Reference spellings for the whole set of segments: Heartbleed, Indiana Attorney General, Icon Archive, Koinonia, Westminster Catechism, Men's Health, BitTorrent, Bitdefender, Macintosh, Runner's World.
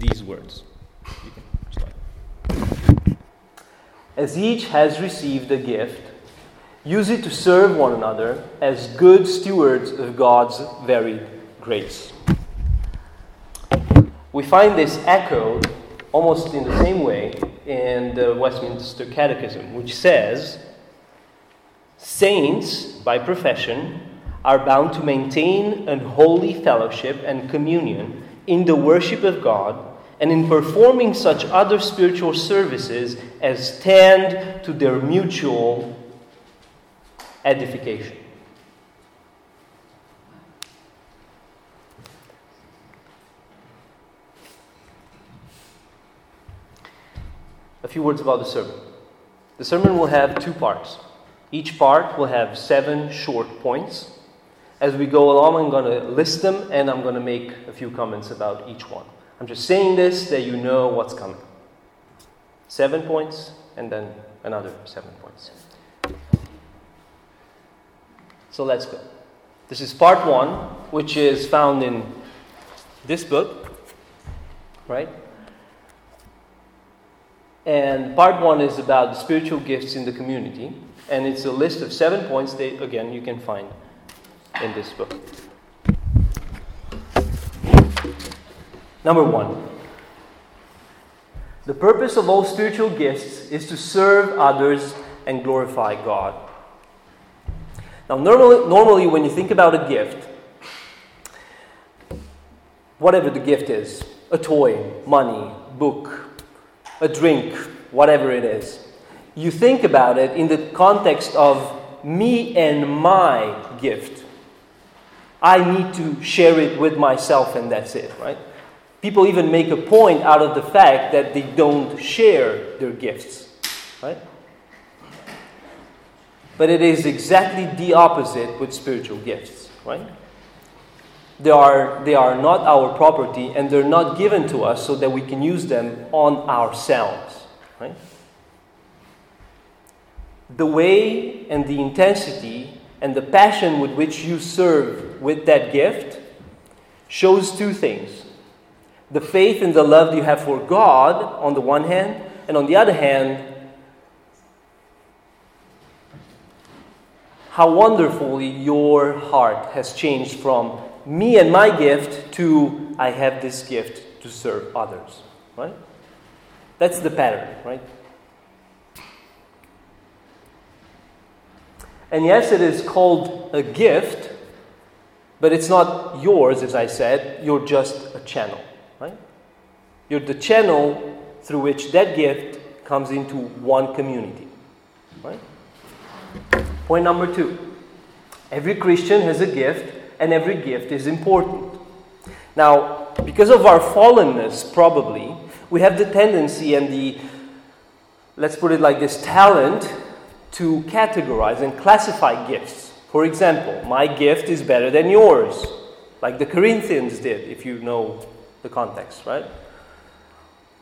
these words. You can start. As each has received a gift, use it to serve one another as good stewards of God's varied grace. We find this echoed almost in the same way in the Westminster Catechism, which says, saints, by profession, are bound to maintain an holy fellowship and communion in the worship of God and in performing such other spiritual services as tend to their mutual edification. A few words about the sermon. The sermon will have two parts. Each part will have 7 short points. As we go along, I'm going to list them, and I'm going to make a few comments about each one. I'm just saying this that you know what's coming. 7 points, and then another 7 points. So let's go. This is part 1, which is found in this book, right? And part 1 is about the spiritual gifts in the community. And it's a list of 7 points that, again, you can find in this book. Number 1. The purpose of all spiritual gifts is to serve others and glorify God. Now, normally when you think about a gift, whatever the gift is, a toy, money, book, a drink, whatever it is, you think about it in the context of me and my gift. I need to share it with myself, and that's it, right? People even make a point out of the fact that they don't share their gifts, right? But it is exactly the opposite with spiritual gifts, right? They are not our property, and they're not given to us so that we can use them on ourselves, right? The way and the intensity and the passion with which you serve with that gift shows two things. The faith and the love you have for God on the one hand, and on the other hand, how wonderfully your heart has changed from me and my gift to I have this gift to serve others, right? That's the pattern, right? And yes, it is called a gift, but it's not yours, as I said. You're just a channel, right? You're the channel through which that gift comes into one community, right? Point number 2. Every Christian has a gift, and every gift is important. Now, because of our fallenness, probably, we have the tendency and the, let's put it like this, talent to categorize and classify gifts. For example, my gift is better than yours, like the Corinthians did, if you know the context, right?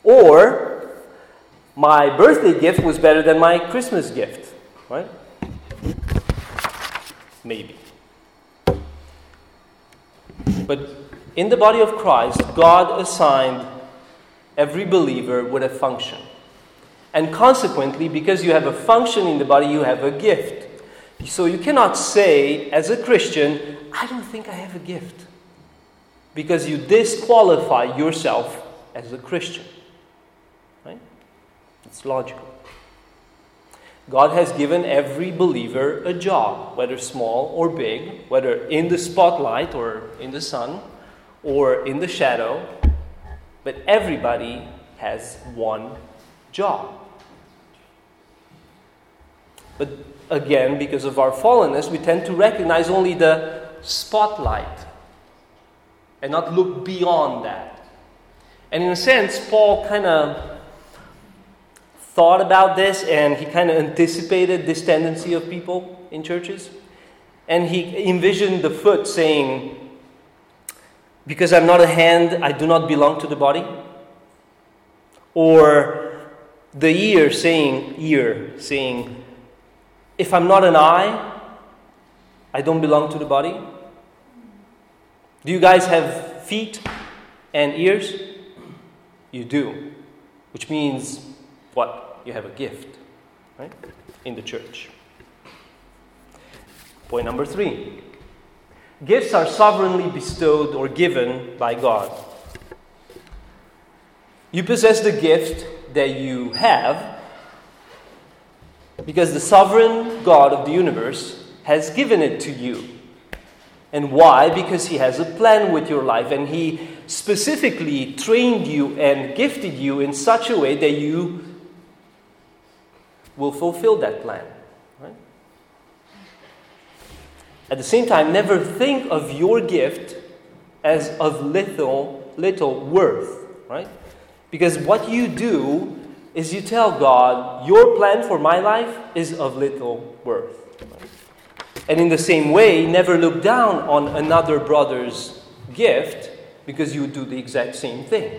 Or, my birthday gift was better than my Christmas gift, right? Maybe. But in the body of Christ, God assigned every believer with a function. And consequently, because you have a function in the body, you have a gift. So you cannot say, as a Christian, I don't think I have a gift, because you disqualify yourself as a Christian. Right? It's logical. God has given every believer a job, whether small or big, whether in the spotlight or in the sun or in the shadow, but everybody has one job. But again, because of our fallenness, we tend to recognize only the spotlight and not look beyond that. And in a sense, Paul kind of thought about this, and he kind of anticipated this tendency of people in churches, and he envisioned the foot saying, because I'm not a hand, I do not belong to the body, or the ear saying, if I'm not an eye, I don't belong to the body. Do you guys have feet and ears? you do, which means what? You have a gift, right? In the church. Point number 3. Gifts are sovereignly bestowed or given by God. You possess the gift that you have because the sovereign God of the universe has given it to you. And why? Because He has a plan with your life, and He specifically trained you and gifted you in such a way that you will fulfill that plan. Right? At the same time, never think of your gift as of little worth, right? Because what you do is you tell God, your plan for my life is of little worth. Right? And in the same way, never look down on another brother's gift, because you do the exact same thing.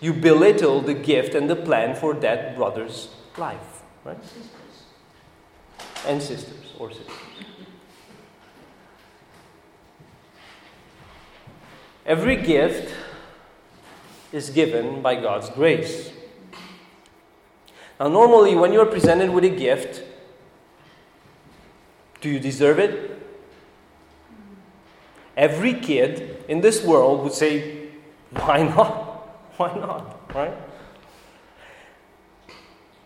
You belittle the gift and the plan for that brother's life, right? And sisters or sisters. Every gift is given by God's grace. Now, normally when you are presented with a gift, do you deserve it? Every kid in this world would say, why not? Why not? Right?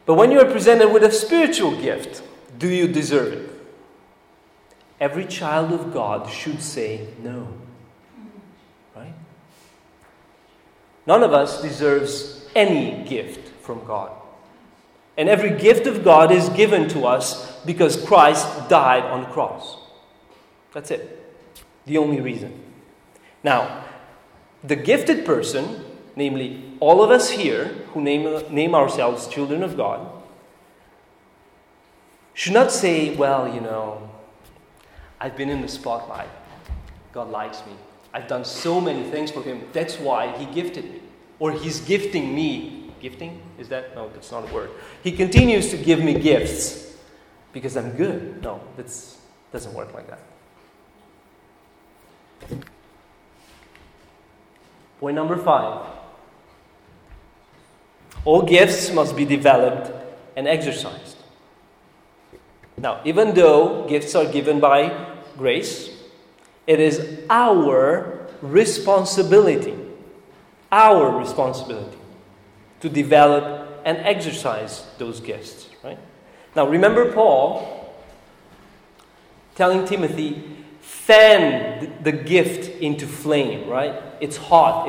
But when you are presented with a spiritual gift, do you deserve it? Every child of God should say no. Right? None of us deserves any gift from God. And every gift of God is given to us because Christ died on the cross. That's it. The only reason. Now, the gifted person, namely all of us here who name ourselves children of God, should not say, well, you know, I've been in the spotlight. God likes me. I've done so many things for Him. That's why He gifted me. Or He's gifting me. Gifting? Is that? No, that's not a word. He continues to give me gifts because I'm good. No, that doesn't work like that. Point number 5. All gifts must be developed and exercised. Now, even though gifts are given by grace, it is our responsibility. Our responsibility to develop and exercise those gifts, right? Now, remember Paul telling Timothy, fan the gift into flame, right? It's hot,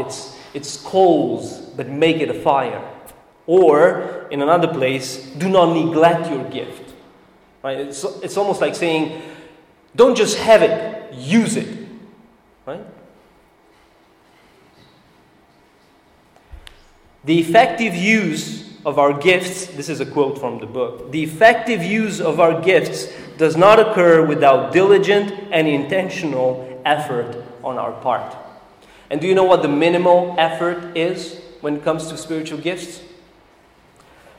it's coals, but make it a fire. Or, in another place, do not neglect your gift, right? It's almost like saying, don't just have it, use it, right? The effective use of our gifts, this is a quote from the book, the effective use of our gifts does not occur without diligent and intentional effort on our part. And do you know what the minimal effort is when it comes to spiritual gifts?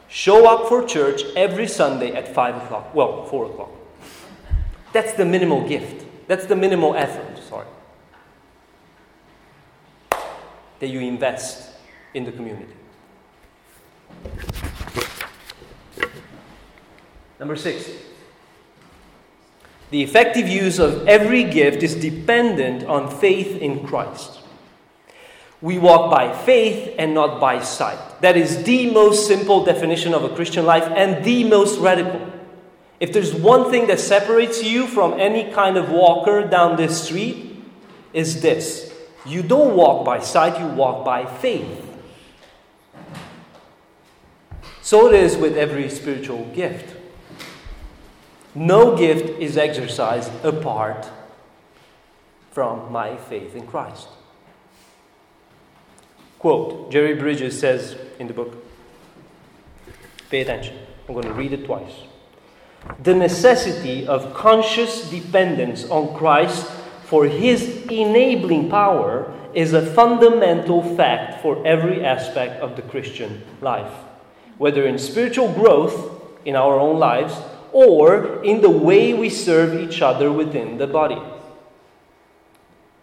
Show up for church every Sunday at 5 o'clock. Well, 4 o'clock. That's the minimal gift. That's the minimal effort, that you invest in the community. Number 6. The effective use of every gift is dependent on faith in Christ. We walk by faith and not by sight. That is the most simple definition of a Christian life and the most radical. If there's one thing that separates you from any kind of walker down this street, is this. You don't walk by sight, you walk by faith. So it is with every spiritual gift. No gift is exercised apart from my faith in Christ. Quote, Jerry Bridges says in the book, pay attention, I'm going to read it twice. The necessity of conscious dependence on Christ for His enabling power is a fundamental fact for every aspect of the Christian life. Whether in spiritual growth in our own lives or in the way we serve each other within the body.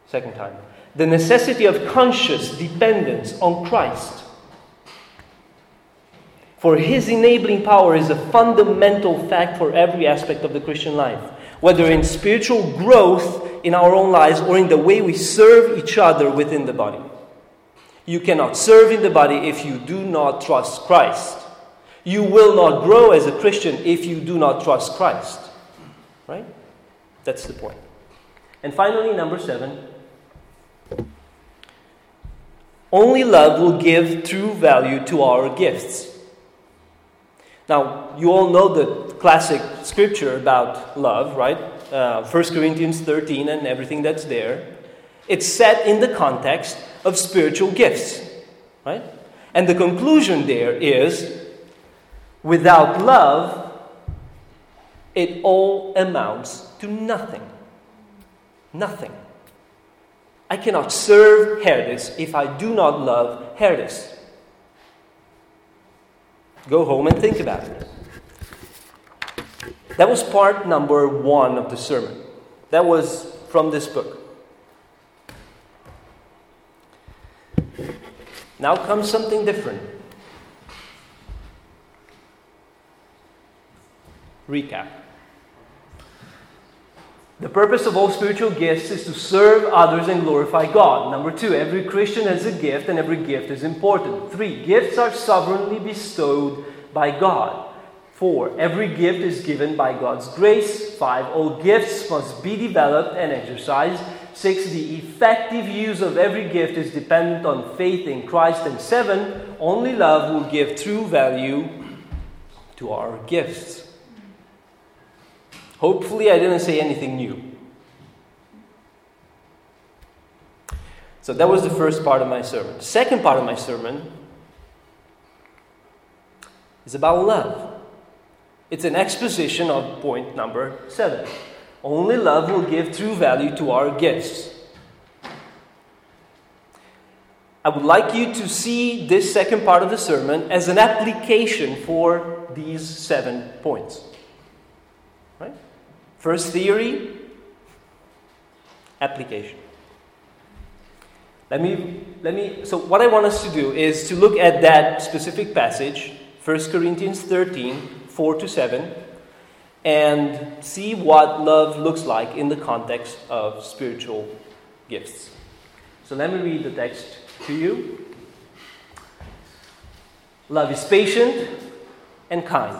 Second time. The necessity of conscious dependence on Christ For His enabling power is a fundamental fact for every aspect of the Christian life, whether in spiritual growth in our own lives or in the way we serve each other within the body. You cannot serve in the body if you do not trust Christ. You will not grow as a Christian if you do not trust Christ. Right? That's the point. And finally, number 7. Only love will give true value to our gifts. Now, you all know the classic scripture about love, right? 1 Corinthians 13 and everything that's there. It's set in the context of spiritual gifts, right? And the conclusion there is, without love, it all amounts to nothing. Nothing. I cannot serve Herdis if I do not love Herdis. Go home and think about it. That was part number 1 of the sermon. That was from this book. Now comes something different. Recap. The purpose of all spiritual gifts is to serve others and glorify God. Number 2, every Christian has a gift and every gift is important. 3, gifts are sovereignly bestowed by God. 4, every gift is given by God's grace. 5, all gifts must be developed and exercised. 6, the effective use of every gift is dependent on faith in Christ. And 7, only love will give true value to our gifts. Hopefully, I didn't say anything new. So that was the first part of my sermon. The second part of my sermon is about love. It's an exposition of point number 7. Only love will give true value to our gifts. I would like you to see this second part of the sermon as an application for these 7 points. Right? First theory, application. So what I want us to do is to look at that specific passage, 1 Corinthians 13, 4-7, and see what love looks like in the context of spiritual gifts. So let me read the text to you. Love is patient and kind.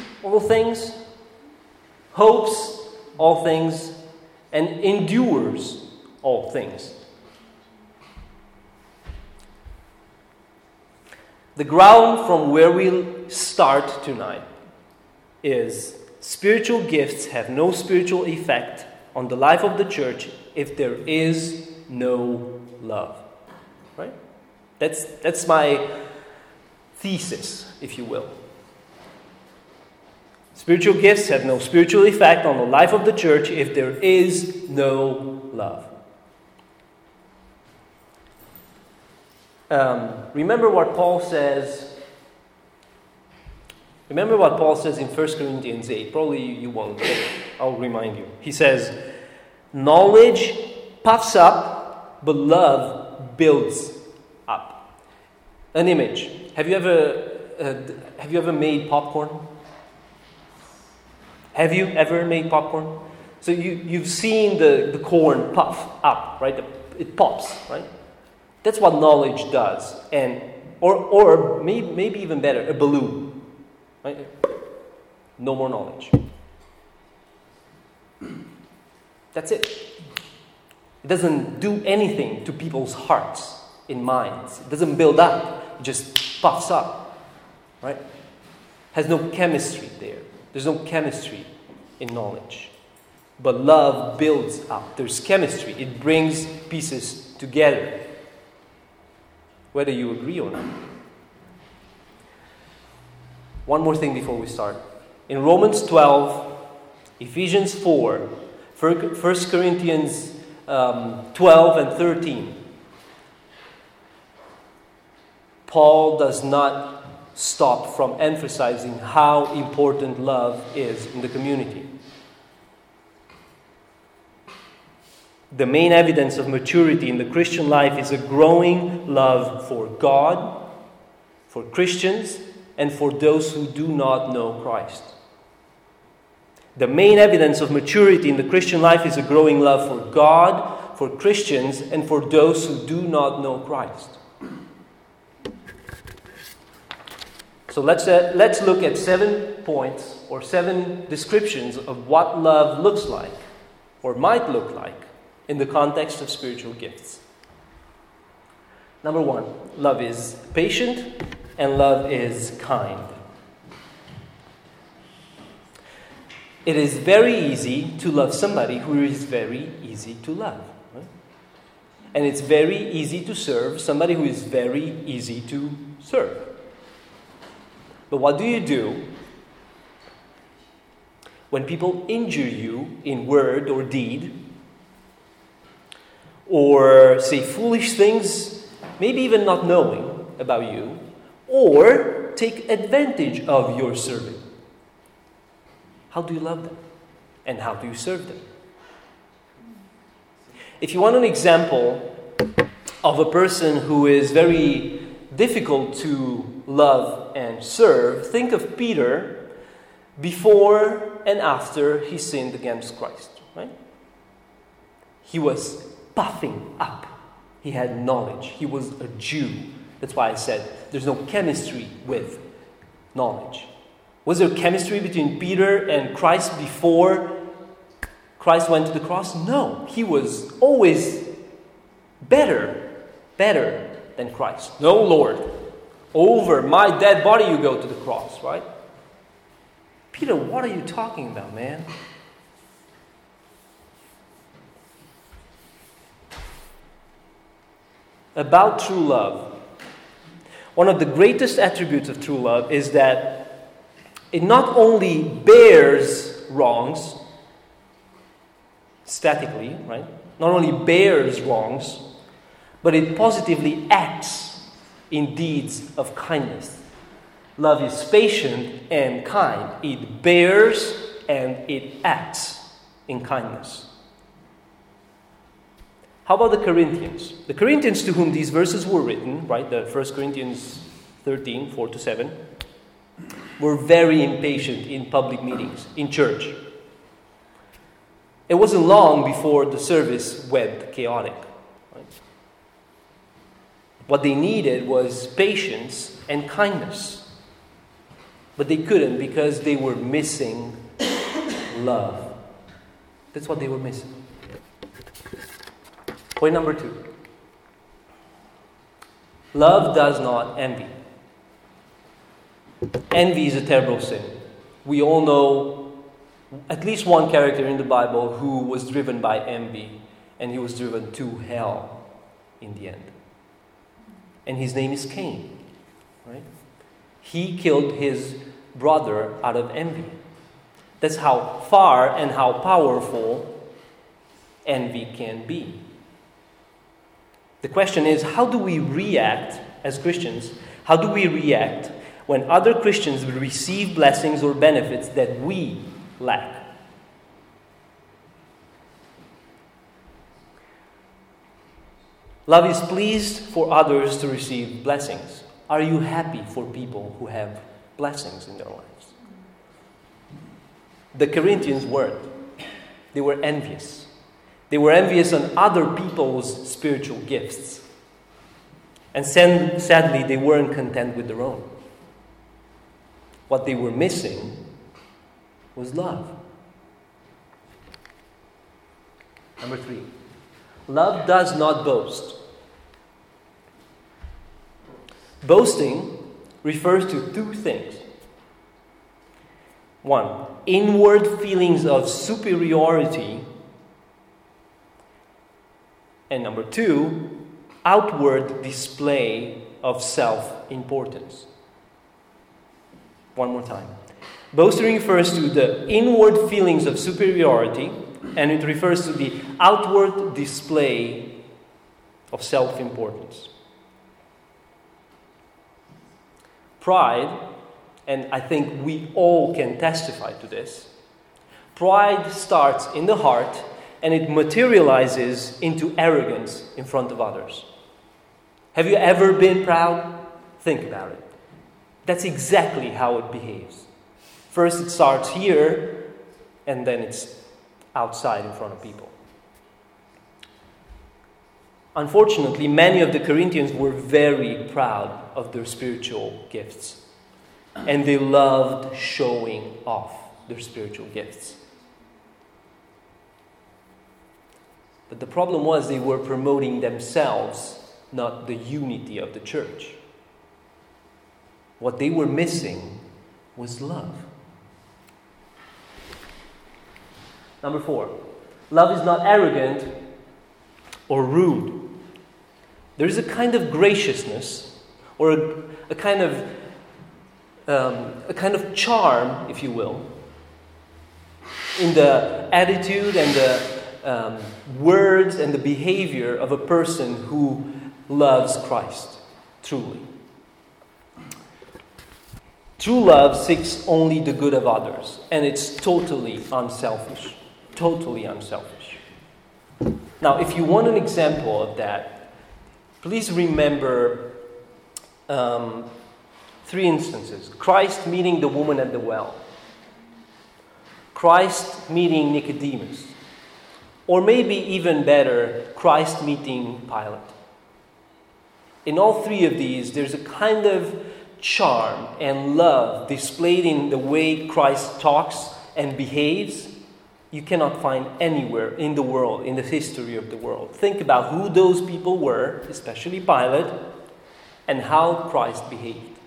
all things, hopes all things, and endures all things. The ground from where we'll start tonight is spiritual gifts have no spiritual effect on the life of the church if there is no love. Right? That's my thesis, if you will. Spiritual gifts have no spiritual effect on the life of the church if there is no love. Remember what Paul says. Remember what Paul says in 1 Corinthians 8. Probably you won't, but I'll remind you. He says, knowledge puffs up, but love builds up. An image. Have you ever made popcorn? Have you ever made popcorn? So you've seen the corn puff up, right? It pops, right? That's what knowledge does. And or maybe even better, a balloon. Right? No more knowledge. That's it. It doesn't do anything to people's hearts and minds. It doesn't build up. It just puffs up. Right? Has no chemistry there. There's no chemistry in knowledge. But love builds up. There's chemistry. It brings pieces together. Whether you agree or not. One more thing before we start. In Romans 12, Ephesians 4, 1 Corinthians 12 and 13, Paul does not stop from emphasizing how important love is in the community. The main evidence of maturity in the Christian life is a growing love for God, for Christians, and for those who do not know Christ. The main evidence of maturity in the Christian life is a growing love for God, for Christians, and for those who do not know Christ. So let's look at 7 points or 7 descriptions of what love looks like or might look like in the context of spiritual gifts. Number 1, love is patient and love is kind. It is very easy to love somebody who is very easy to love. Right? And it's very easy to serve somebody who is very easy to serve. But what do you do when people injure you in word or deed, or say foolish things, maybe even not knowing about you, or take advantage of your serving? How do you love them? And how do you serve them? If you want an example of a person who is very difficult to love and serve, think of Peter before and after he sinned against Christ. Right? He was puffing up. He had knowledge. He was a Jew. That's why I said there's no chemistry with knowledge. Was there chemistry between Peter and Christ before Christ went to the cross? No. He was always better than Christ. No, Lord, over my dead body you go to the cross, right? Peter, what are you talking about, man? About true love. One of the greatest attributes of true love is that it not only bears wrongs statically, right? Not only bears wrongs, but it positively acts in deeds of kindness. Love is patient and kind. It bears and it acts in kindness. How about the Corinthians? The Corinthians to whom these verses were written, right, the 1 Corinthians 13, 4-7, were very impatient in public meetings, in church. It wasn't long before the service went chaotic. Right? What they needed was patience and kindness. But they couldn't because they were missing love. That's what they were missing. Point number 2. Love does not envy. Envy is a terrible sin. We all know at least one character in the Bible who was driven by envy, and he was driven to hell in the end. And his name is Cain. Right? He killed his brother out of envy. That's how far and how powerful envy can be. The question is, how do we react as Christians? How do we react when other Christians receive blessings or benefits that we lack? Love is pleased for others to receive blessings. Are you happy for people who have blessings in their lives? The Corinthians weren't. They were envious. They were envious on other people's spiritual gifts. And sadly, they weren't content with their own. What they were missing was love. Number 3, love does not boast. Boasting refers to 2 things. 1, inward feelings of superiority. And number 2, outward display of self-importance. One more time. Boasting refers to the inward feelings of superiority, and it refers to the outward display of self-importance. Pride, and I think we all can testify to this, pride starts in the heart and it materializes into arrogance in front of others. Have you ever been proud? Think about it. That's exactly how it behaves. First it starts here, and then it's outside in front of people. Unfortunately, many of the Corinthians were very proud of their spiritual gifts, and they loved showing off their spiritual gifts. But the problem was they were promoting themselves, not the unity of the church. What they were missing was love. Number 4, love is not arrogant or rude. There is a kind of graciousness or a kind of charm, if you will, in the attitude and the words and the behavior of a person who loves Christ truly. True love seeks only the good of others, and it's totally unselfish. Totally unselfish. Now, if you want an example of that, please remember three instances. Christ meeting the woman at the well. Christ meeting Nicodemus. Or maybe even better, Christ meeting Pilate. In all three of these, there's a kind of charm and love displayed in the way Christ talks and behaves. You cannot find anywhere in the world, in the history of the world. Think about who those people were, especially Pilate, and how Christ behaved.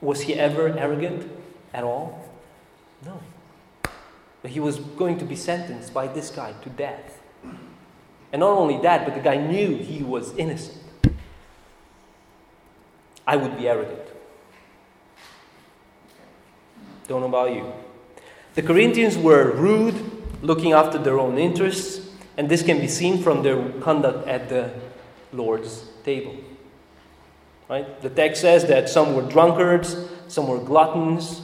Was he ever arrogant at all? No. But he was going to be sentenced by this guy to death. And not only that, but the guy knew he was innocent. I would be arrogant. Don't know about you. The Corinthians were rude, looking after their own interests, and this can be seen from their conduct at the Lord's table. Right? The text says that some were drunkards, some were gluttons,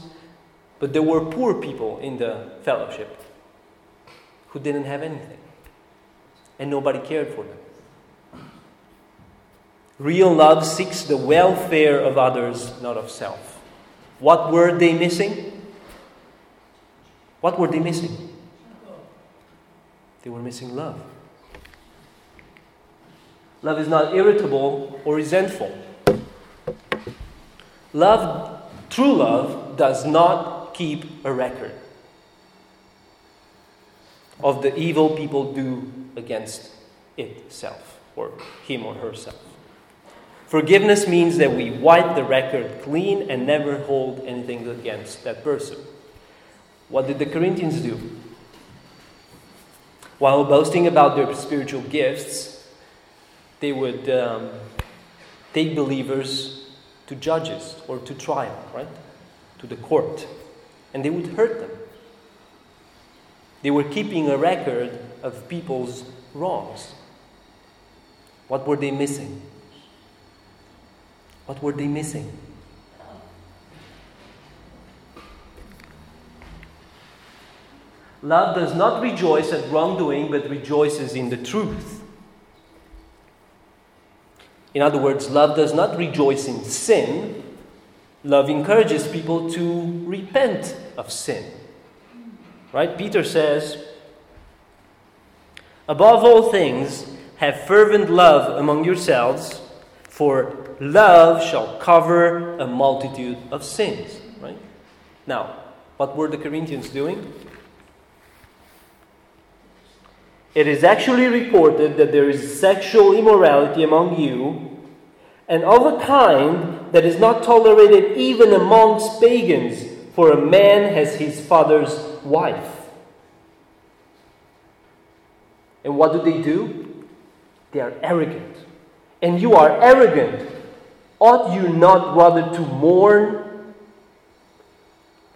but there were poor people in the fellowship who didn't have anything, and nobody cared for them. Real love seeks the welfare of others, not of self. What were they missing? What were they missing? They were missing love. Love is not irritable or resentful. Love, true love, does not keep a record of the evil people do against itself or him or herself. Forgiveness means that we wipe the record clean and never hold anything against that person. What did the Corinthians do? While boasting about their spiritual gifts, they would take believers to judges or to trial, right? To the court. And they would hurt them. They were keeping a record of people's wrongs. What were they missing? What were they missing? Love does not rejoice at wrongdoing, but rejoices in the truth. In other words, love does not rejoice in sin. Love encourages people to repent of sin. Right? Peter says, above all things, have fervent love among yourselves, for love shall cover a multitude of sins. Right? Now, what were the Corinthians doing? It is actually reported that there is sexual immorality among you, and of a kind that is not tolerated even amongst pagans, for a man has his father's wife. And what do? They are arrogant. And you are arrogant. Ought you not rather to mourn,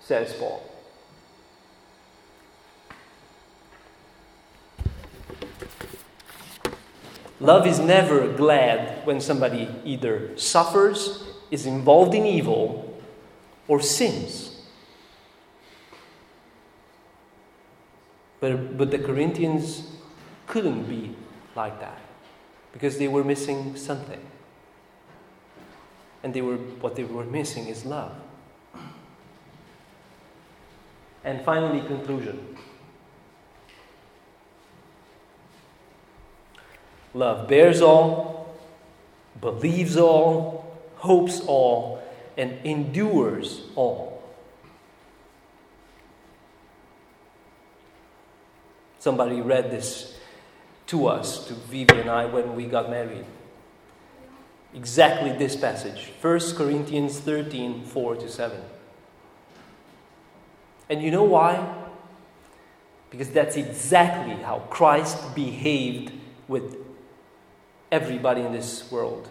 says Paul. Love is never glad when somebody either suffers, is involved in evil, or sins. But the Corinthians couldn't be like that because they were missing something. And what they were missing is love. And finally, conclusion. Love bears all, believes all, hopes all, and endures all. Somebody read this to us, to Vivi and I, when we got married. Exactly this passage, 1 Corinthians 13, 4-7. And you know why? Because that's exactly how Christ behaved with everybody in this world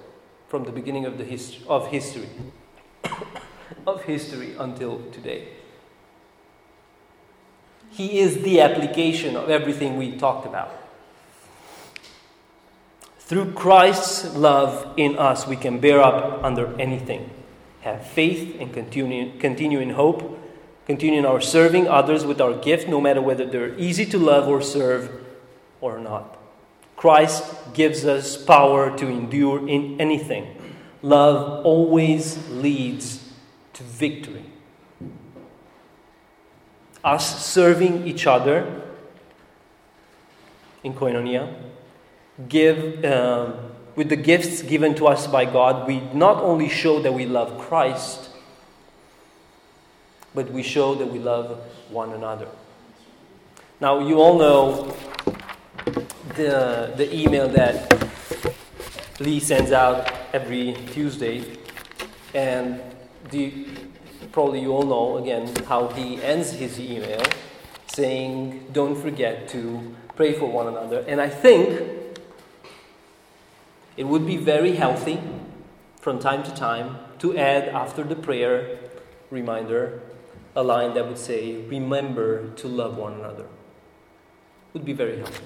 from the beginning of history until today. He is the application of everything we talked about. Through Christ's love in us, we can bear up under anything, have faith, and continue in hope, continue in our serving others with our gift, no matter whether they're easy to love or serve or not. Christ gives us power to endure in anything. Love always leads to victory. Us serving each other in Koinonia, with the gifts given to us by God, we not only show that we love Christ, but we show that we love one another. Now, you all know the email that Lee sends out every Tuesday, and probably you all know again how he ends his email, saying, "Don't forget to pray for one another." And I think it would be very healthy from time to time to add after the prayer reminder a line that would say, "Remember to love one another." Would be very helpful.